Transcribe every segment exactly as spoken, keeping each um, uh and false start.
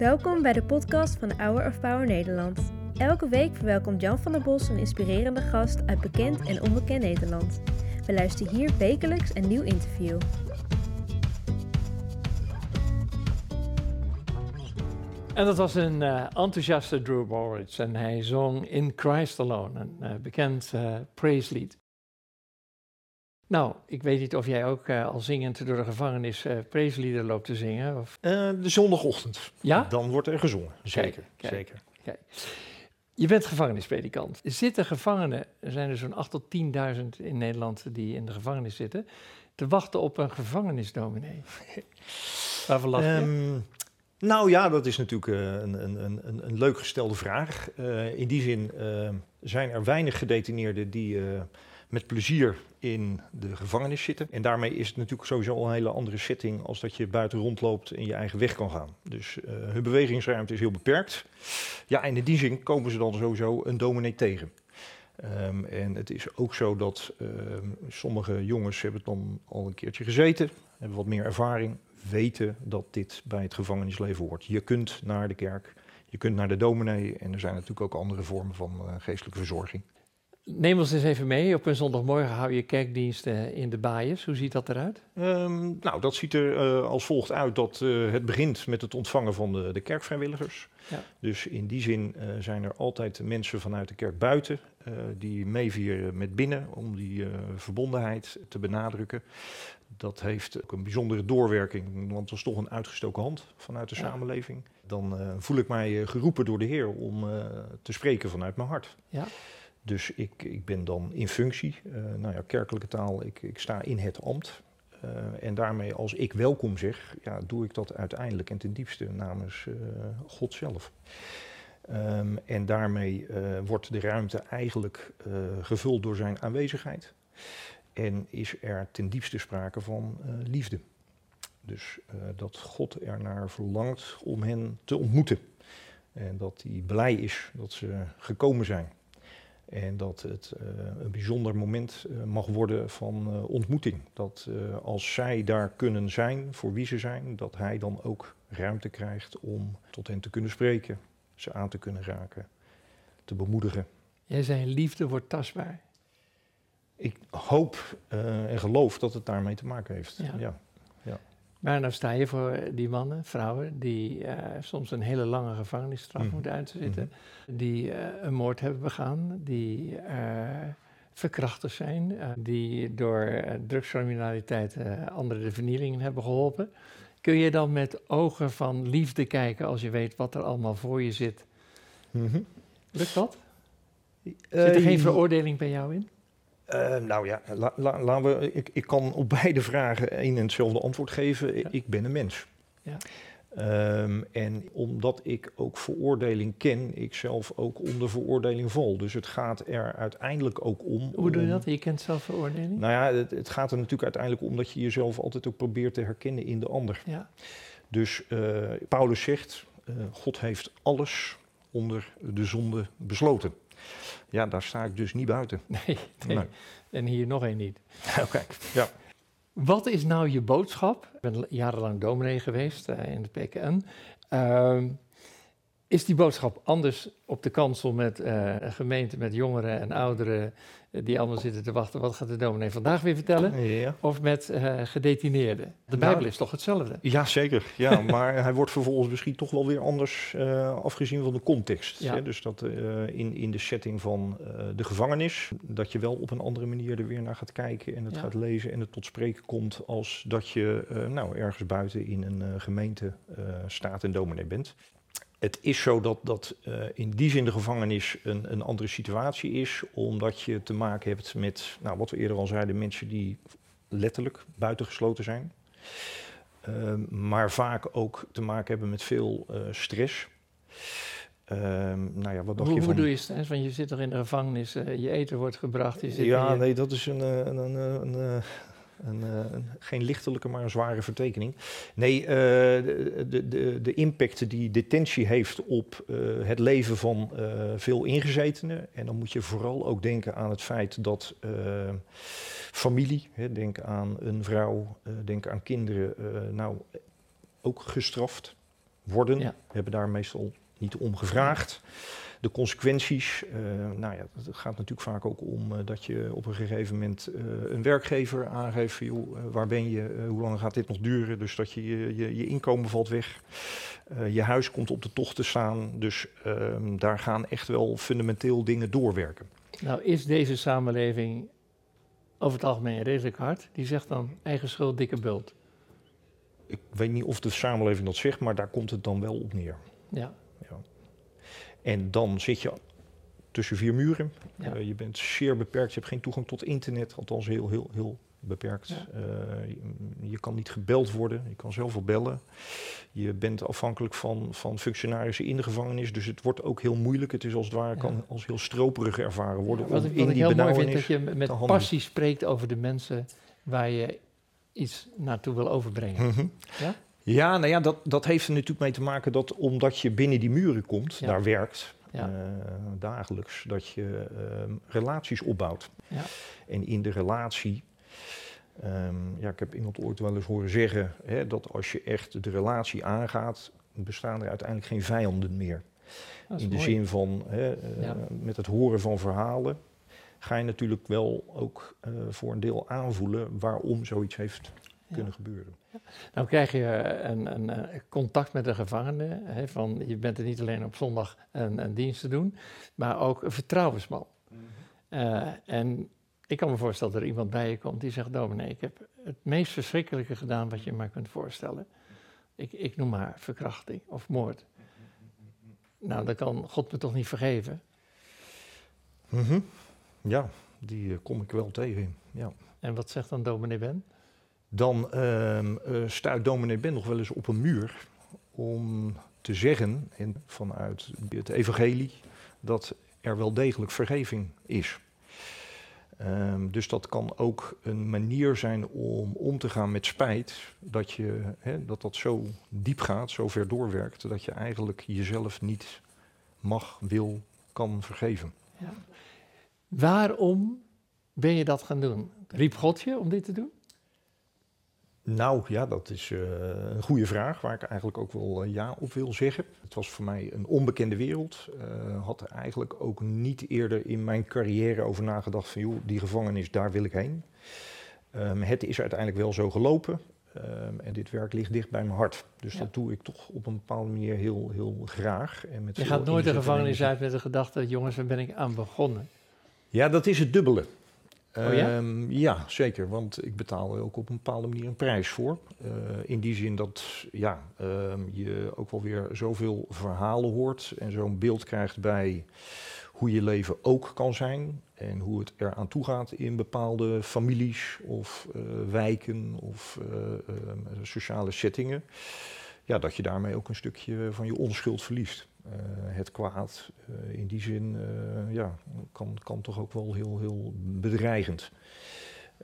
Welkom bij de podcast van Hour of Power Nederland. Elke week verwelkomt Jan van der Bos een inspirerende gast uit bekend en onbekend Nederland. We luisteren hier wekelijks een nieuw interview. En dat was een uh, enthousiaste Drew Bollridge en hij zong In Christ Alone, een uh, bekend uh, praiselied. Nou, ik weet niet of jij ook uh, al zingend door de gevangenis uh, praiselieden loopt te zingen? Of? Uh, de zondagochtend. Ja? Dan wordt er gezongen, zeker. Kijk, zeker. Kijk. Je bent gevangenispredikant. Zitten gevangenen, er zijn er zo'n acht tot tienduizend in Nederland die in de gevangenis zitten, te wachten op een gevangenisdominee. Waarvoor lach je? Um, nou ja, dat is natuurlijk uh, een, een, een, een leuk gestelde vraag. Uh, in die zin uh, zijn er weinig gedetineerden die... Uh, met plezier in de gevangenis zitten. En daarmee is het natuurlijk sowieso al een hele andere setting als dat je buiten rondloopt en je eigen weg kan gaan. Dus uh, hun bewegingsruimte is heel beperkt. Ja, en in die zin komen ze dan sowieso een dominee tegen. Um, en het is ook zo dat uh, sommige jongens hebben dan al een keertje gezeten, hebben wat meer ervaring, weten dat dit bij het gevangenisleven hoort. Je kunt naar de kerk, je kunt naar de dominee en er zijn natuurlijk ook andere vormen van uh, geestelijke verzorging. Neem ons eens even mee. Op een zondagmorgen hou je kerkdiensten in de Baaiers. Hoe ziet dat eruit? Um, nou, dat ziet er uh, als volgt uit dat uh, het begint met het ontvangen van de, de kerkvrijwilligers. Ja. Dus in die zin uh, zijn er altijd mensen vanuit de kerk buiten uh, die meevieren met binnen om die uh, verbondenheid te benadrukken. Dat heeft ook een bijzondere doorwerking, want dat is toch een uitgestoken hand vanuit de ja. samenleving. Dan uh, voel ik mij geroepen door de Heer om uh, te spreken vanuit mijn hart. Ja. Dus ik, ik ben dan in functie, uh, nou ja, kerkelijke taal, ik, ik sta in het ambt. Uh, en daarmee, als ik welkom zeg, ja, doe ik dat uiteindelijk en ten diepste namens uh, God zelf. Um, en daarmee uh, wordt de ruimte eigenlijk uh, gevuld door zijn aanwezigheid. En is er ten diepste sprake van uh, liefde. Dus uh, dat God ernaar verlangt om hen te ontmoeten. En dat hij blij is dat ze gekomen zijn. En dat het uh, een bijzonder moment uh, mag worden van uh, ontmoeting. Dat uh, als zij daar kunnen zijn, voor wie ze zijn, dat hij dan ook ruimte krijgt om tot hen te kunnen spreken, ze aan te kunnen raken, te bemoedigen. Jij zei, liefde wordt tastbaar. Ik hoop uh, en geloof dat het daarmee te maken heeft. Ja. Ja. Ja. Maar nou sta je voor die mannen, vrouwen, die uh, soms een hele lange gevangenisstraf mm. moeten uitzitten. Mm-hmm. Die uh, een moord hebben begaan, die uh, verkrachters zijn. Uh, die door uh, drugscriminaliteit uh, anderen de vernielingen hebben geholpen. Kun je dan met ogen van liefde kijken als je weet wat er allemaal voor je zit? Mm-hmm. Lukt dat? Zit er uh, geen veroordeling bij jou in? Uh, nou ja, la, la, la, we, ik, ik kan op beide vragen één en hetzelfde antwoord geven. Ja. Ik ben een mens. Ja. Um, en omdat ik ook veroordeling ken, ik zelf ook onder veroordeling val. Dus het gaat er uiteindelijk ook om... Hoe doe je dat? Je kent zelf veroordeling? Nou ja, het, het gaat er natuurlijk uiteindelijk om dat je jezelf altijd ook probeert te herkennen in de ander. Ja. Dus uh, Paulus zegt, uh, God heeft alles onder de zonde besloten. Ja, daar sta ik dus niet buiten. Nee, nee. nee. En hier nog één niet. Oké, okay. Ja. Wat is nou je boodschap? Ik ben jarenlang dominee geweest uh, in de P K N. Uh, is die boodschap anders op de kansel met uh, gemeenten, met jongeren en ouderen uh, die allemaal zitten te wachten? Wat gaat de dominee vandaag weer vertellen? Ja. Of met uh, gedetineerden? De Bijbel nou, is toch hetzelfde? Ja, zeker. Ja, maar hij wordt vervolgens misschien toch wel weer anders uh, afgezien van de context. Ja. Hè? Dus dat uh, in, in de setting van uh, de gevangenis, dat je wel op een andere manier er weer naar gaat kijken en het ja. gaat lezen en het tot spreken komt als dat je uh, nou, ergens buiten in een uh, gemeente uh, staat en dominee bent. Het is zo dat, dat uh, in die zin de gevangenis een, een andere situatie is, omdat je te maken hebt met, nou, wat we eerder al zeiden, mensen die letterlijk buitengesloten zijn. Uh, maar vaak ook te maken hebben met veel uh, stress. Uh, nou ja, wat dacht hoe, je van... hoe doe je stress? Want je zit toch in de gevangenis, uh, je eten wordt gebracht. Je zit ja, je... nee, dat is een... een, een, een, een Een, een, geen lichtelijke, maar een zware vertekening. Nee, uh, de, de, de impact die detentie heeft op uh, het leven van uh, veel ingezetenen. En dan moet je vooral ook denken aan het feit dat uh, familie, hè, denk aan een vrouw, uh, denk aan kinderen, uh, nou ook gestraft worden. Ja. We hebben daar meestal niet om gevraagd. De consequenties, uh, nou ja, het gaat natuurlijk vaak ook om uh, dat je op een gegeven moment uh, een werkgever aangeeft van, joh, uh, waar ben je, uh, hoe lang gaat dit nog duren? Dus dat je je, je, je inkomen valt weg, uh, je huis komt op de tocht te staan. Dus uh, daar gaan echt wel fundamenteel dingen doorwerken. Nou is deze samenleving over het algemeen redelijk hard. Die zegt dan eigen schuld, dikke bult. Ik weet niet of de samenleving dat zegt, maar daar komt het dan wel op neer. Ja. Ja. En dan zit je tussen vier muren. Ja. Uh, je bent zeer beperkt. Je hebt geen toegang tot internet. Althans heel, heel, heel beperkt. Ja. Uh, je, je kan niet gebeld worden. Je kan zelf wel bellen. Je bent afhankelijk van, van functionarissen in de gevangenis. Dus het wordt ook heel moeilijk. Het is als het ware, ja. kan als heel stroperig ervaren worden. Ja, wat om ik, wat in ik heel mooi vind, dat je met passie spreekt over de mensen waar je iets naartoe wil overbrengen. Mm-hmm. Ja? Ja, nou ja, dat, dat heeft er natuurlijk mee te maken dat omdat je binnen die muren komt, ja. daar werkt, ja. uh, dagelijks, dat je uh, relaties opbouwt. Ja. En in de relatie, um, ja, ik heb iemand ooit wel eens horen zeggen, hè, dat als je echt de relatie aangaat, bestaan er uiteindelijk geen vijanden meer. In mooi. de zin van, hè, uh, ja. met het horen van verhalen, ga je natuurlijk wel ook uh, voor een deel aanvoelen waarom zoiets heeft kunnen ja. gebeuren. Ja. Nou krijg je een, een, een contact met een gevangene, hè, van je bent er niet alleen op zondag een, een dienst te doen, maar ook een vertrouwensman. Mm-hmm. Uh, en ik kan me voorstellen dat er iemand bij je komt die zegt, dominee, ik heb het meest verschrikkelijke gedaan wat je maar kunt voorstellen. Ik, ik noem maar verkrachting of moord. Mm-hmm. Nou, dan kan God me toch niet vergeven? Mm-hmm. Ja, die uh, kom ik wel tegen. Ja. En wat zegt dan dominee Ben? Dan uh, stuit dominee Ben nog wel eens op een muur om te zeggen, en vanuit het evangelie, dat er wel degelijk vergeving is. Uh, dus dat kan ook een manier zijn om om te gaan met spijt, dat je, hè, dat, dat zo diep gaat, zo ver doorwerkt, dat je eigenlijk jezelf niet mag, wil, kan vergeven. Ja. Waarom ben je dat gaan doen? Riep God je om dit te doen? Nou ja, dat is uh, een goede vraag waar ik eigenlijk ook wel uh, ja op wil zeggen. Het was voor mij een onbekende wereld. Uh, had er eigenlijk ook niet eerder in mijn carrière over nagedacht van, joh, die gevangenis, daar wil ik heen. Um, het is uiteindelijk wel zo gelopen um, en dit werk ligt dicht bij mijn hart. Dus ja. dat doe ik toch op een bepaalde manier heel, heel graag. En met je gaat nooit de gevangenis uit met de gedachte, jongens, waar ben ik aan begonnen? Ja, dat is het dubbele. Oh ja? Um, ja, zeker, want ik betaal er ook op een bepaalde manier een prijs voor. Uh, in die zin dat ja, um, je ook wel weer zoveel verhalen hoort en zo'n beeld krijgt bij hoe je leven ook kan zijn en hoe het eraan toe gaat in bepaalde families of uh, wijken of uh, um, sociale settingen. Ja, dat je daarmee ook een stukje van je onschuld verliest. Uh, het kwaad uh, in die zin uh, ja, kan, kan toch ook wel heel, heel bedreigend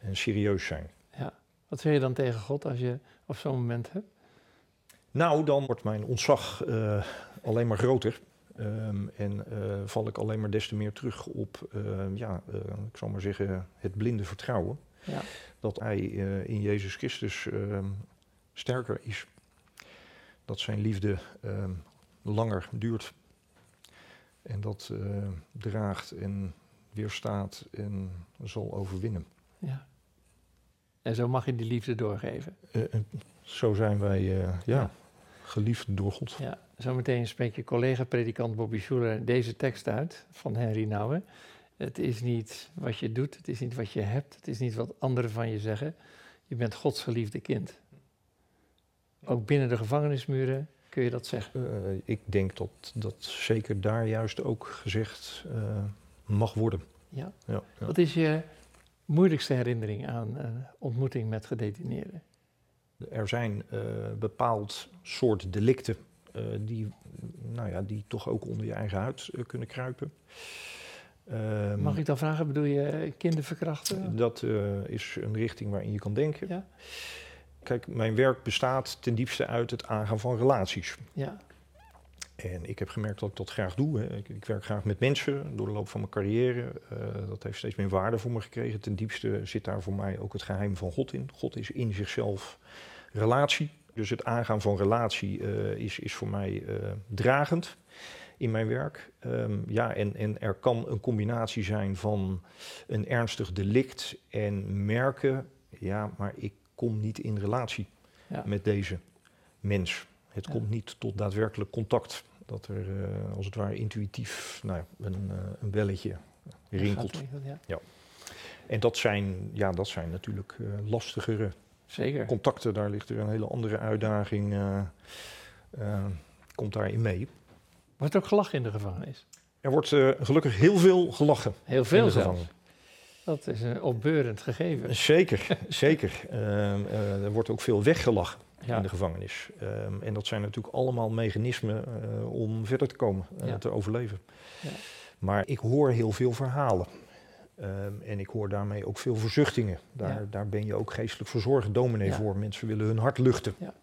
en serieus zijn. Ja. Wat zeg je dan tegen God als je op zo'n moment hebt? Nou, dan wordt mijn ontzag uh, alleen maar groter. Um, en uh, val ik alleen maar des te meer terug op, uh, ja, uh, ik zal maar zeggen, het blinde vertrouwen. Ja. Dat hij uh, in Jezus Christus uh, sterker is. Dat zijn liefde uh, langer duurt. En dat uh, draagt en weerstaat en zal overwinnen. Ja. En zo mag je die liefde doorgeven. Uh, zo zijn wij uh, ja, ja. geliefd door God. Ja. Zometeen spreekt je collega-predikant Bobby Schuller deze tekst uit van Henri Nouwen. Het is niet wat je doet, het is niet wat je hebt, het is niet wat anderen van je zeggen. Je bent Gods geliefde kind. Ook binnen de gevangenismuren kun je dat zeggen? Uh, ik denk dat dat zeker daar juist ook gezegd uh, mag worden. Ja. Ja, ja. Wat is je moeilijkste herinnering aan een uh, ontmoeting met gedetineerden? Er zijn uh, bepaald soort delicten uh, die, nou ja, die toch ook onder je eigen huid uh, kunnen kruipen. Um, Mag ik dan vragen, bedoel je kinderverkrachten? Dat uh, is een richting waarin je kan denken. Ja. Kijk, mijn werk bestaat ten diepste uit het aangaan van relaties. Ja. En ik heb gemerkt dat ik dat graag doe. Hè. Ik, ik werk graag met mensen door de loop van mijn carrière. Uh, dat heeft steeds meer waarde voor me gekregen. Ten diepste zit daar voor mij ook het geheim van God in. God is in zichzelf relatie. Dus het aangaan van relatie uh, is, is voor mij uh, dragend in mijn werk. Um, ja, en, en er kan een combinatie zijn van een ernstig delict en merken... ja, maar ik kom niet in relatie ja. met deze mens. Het ja. komt niet tot daadwerkelijk contact. Dat er uh, als het ware intuïtief nou, een, uh, een belletje rinkelt. Ja. Ja. En dat zijn, ja, dat zijn natuurlijk uh, lastigere Zeker. contacten. Daar ligt er een hele andere uitdaging. Uh, uh, komt daarin mee. Wordt er ook gelachen in de gevangenis? Er wordt uh, gelukkig heel veel gelachen. Heel veel in de gevangenis. Dat is een opbeurend gegeven. Zeker, zeker. Um, uh, er wordt ook veel weggelachen ja. in de gevangenis. Um, en dat zijn natuurlijk allemaal mechanismen uh, om verder te komen, uh, ja. te overleven. Ja. Maar ik hoor heel veel verhalen. Um, en ik hoor daarmee ook veel verzuchtingen. Daar, ja. daar ben je ook geestelijk verzorgend dominee ja. voor. Mensen willen hun hart luchten. Ja.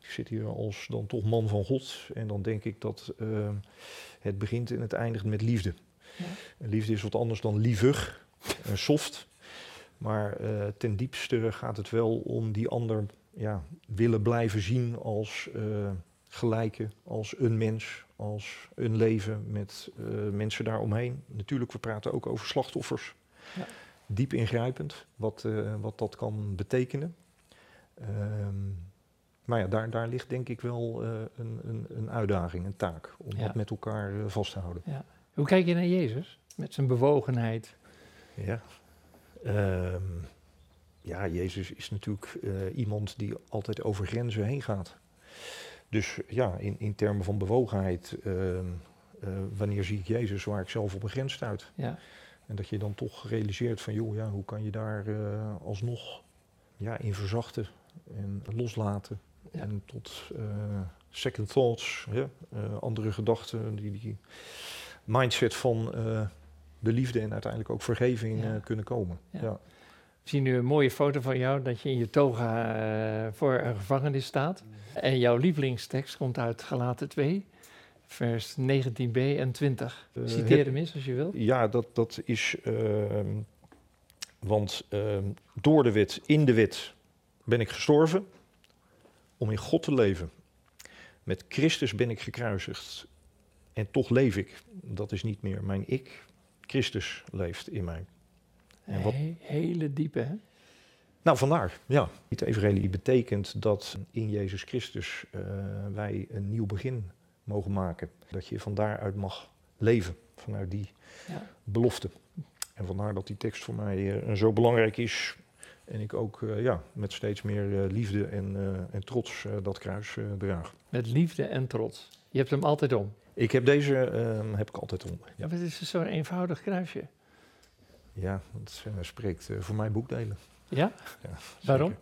Ik zit hier als dan toch man van God. En dan denk ik dat uh, het begint en het eindigt met liefde. Ja. Liefde is wat anders dan lievig. Soft, maar uh, ten diepste gaat het wel om die ander ja, willen blijven zien als uh, gelijke, als een mens, als een leven met uh, mensen daaromheen. Natuurlijk, we praten ook over slachtoffers. Ja. Diep ingrijpend, wat, uh, wat dat kan betekenen. Um, maar ja, daar, daar ligt denk ik wel uh, een, een, een uitdaging, een taak, om ja. dat met elkaar uh, vast te houden. Ja. Hoe kijk je naar Jezus met zijn bewogenheid? Ja. Um, ja, Jezus is natuurlijk uh, iemand die altijd over grenzen heen gaat. Dus ja, in, in termen van bewogenheid, uh, uh, wanneer zie ik Jezus waar ik zelf op een grens stuit? Ja. En dat je dan toch realiseert van, joh, ja, hoe kan je daar uh, alsnog ja, in verzachten en loslaten? Ja. En tot uh, second thoughts, ja, uh, andere gedachten, die, die mindset van... Uh, de liefde en uiteindelijk ook vergeving ja. uh, kunnen komen. Ja. Ja. We zien nu een mooie foto van jou, dat je in je toga uh, voor een gevangenis staat. En jouw lievelingstekst komt uit Galaten twee, vers negentien b en twintig. Uh, Citeer hem eens als je wilt. Ja, dat, dat is... Uh, want uh, door de wet, in de wet, ben ik gestorven om in God te leven. Met Christus ben ik gekruisigd. En toch leef ik. Dat is niet meer mijn ik... Christus leeft in mij. En wat... He- hele diepe, hè? Nou, vandaar, ja. Het evangelie betekent dat in Jezus Christus uh, wij een nieuw begin mogen maken. Dat je van daaruit mag leven, vanuit die ja. belofte. En vandaar dat die tekst voor mij uh, zo belangrijk is. En ik ook uh, ja, met steeds meer uh, liefde en, uh, en trots uh, dat kruis uh, draag. Met liefde en trots. Je hebt hem altijd om. Ik heb deze uh, heb ik altijd om. Ja. Maar het is zo'n eenvoudig kruisje. Ja, dat uh, spreekt uh, voor mij boekdelen. Ja? Ja, waarom?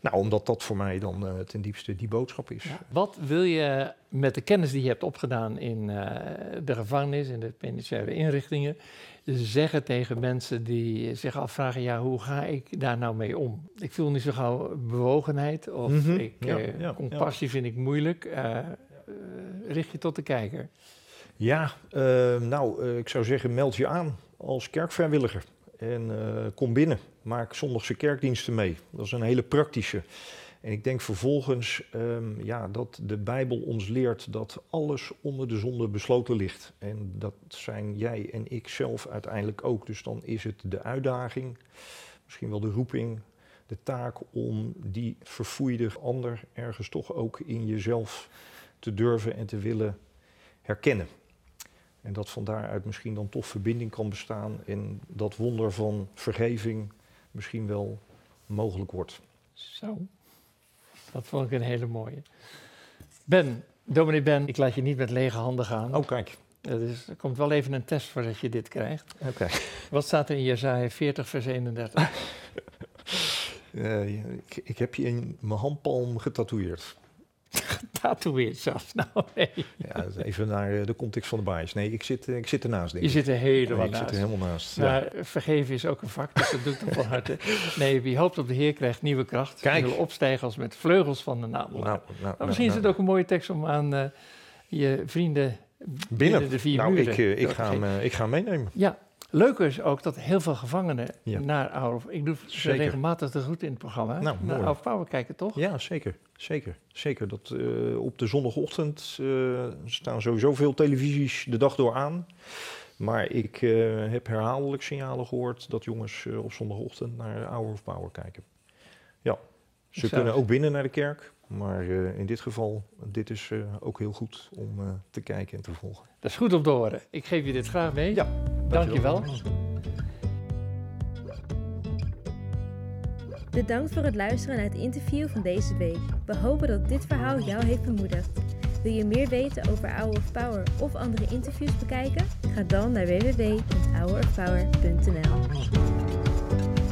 Nou, omdat dat voor mij dan uh, ten diepste die boodschap is. Ja. Wat wil je met de kennis die je hebt opgedaan in uh, de gevangenis en de penitentiaire inrichtingen zeggen tegen mensen die zich afvragen, ja, hoe ga ik daar nou mee om? Ik voel niet zo gauw bewogenheid of mm-hmm. ik, ja, uh, ja, compassie ja. vind ik moeilijk. Uh, Uh, richt je tot de kijker? Ja, uh, nou, uh, ik zou zeggen, meld je aan als kerkvrijwilliger. En uh, kom binnen, maak zondagse kerkdiensten mee. Dat is een hele praktische. En ik denk vervolgens um, ja, dat de Bijbel ons leert dat alles onder de zonde besloten ligt. En dat zijn jij en ik zelf uiteindelijk ook. Dus dan is het de uitdaging, misschien wel de roeping... de taak om die verfoeide ander ergens toch ook in jezelf... te durven en te willen herkennen. En dat van daaruit misschien dan toch verbinding kan bestaan... en dat wonder van vergeving misschien wel mogelijk wordt. Zo, dat vond ik een hele mooie. Ben, dominee Ben, ik laat je niet met lege handen gaan. Oh, kijk. Dus er komt wel even een test voordat je dit krijgt. Oké. Okay. Wat staat er in Jesaja veertig vers eenendertig? uh, ik, ik heb je in mijn handpalm getatoeëerd. Getatoeëerd zelfs, nou nee. Ja, even naar de context van de Baaiers. Nee, ik zit, ik zit ernaast, denk ik. Je zit er helemaal, nee, naast. Ik zit er helemaal naast. Maar ja. Vergeven is ook een vak, dus dat doe ik dan van harte. Nee, wie hoopt op de Heer krijgt nieuwe kracht. Kijk. Zullen opstijgen als met vleugels van de naam. Nou, nou, nou, misschien nou, is het nou. ook een mooie tekst om aan uh, je vrienden binnen, binnen de vier nou, muren... Ik, uh, ik, ga hem, uh, ik ga hem meenemen. Ja, Leuker is ook dat heel veel gevangenen ja. naar Hour of... Ik doe ze regelmatig de groet in het programma. Nou, naar Hour of Power kijken, toch? Ja, zeker. Zeker. Zeker. Dat, uh, op de zondagochtend uh, staan sowieso veel televisies de dag door aan. Maar ik uh, heb herhaaldelijk signalen gehoord dat jongens uh, op zondagochtend naar Hour of Power kijken. Ja, ze Zelf. kunnen ook binnen naar de kerk. Maar uh, in dit geval, dit is uh, ook heel goed om uh, te kijken en te volgen. Dat is goed om te horen. Ik geef je dit graag mee. Ja, dankjewel. Bedankt voor het luisteren naar het interview van deze week. We hopen dat dit verhaal jou heeft bemoedigd. Wil je meer weten over Hour of Power of andere interviews bekijken? Ga dan naar w w w punt hour of power punt n l.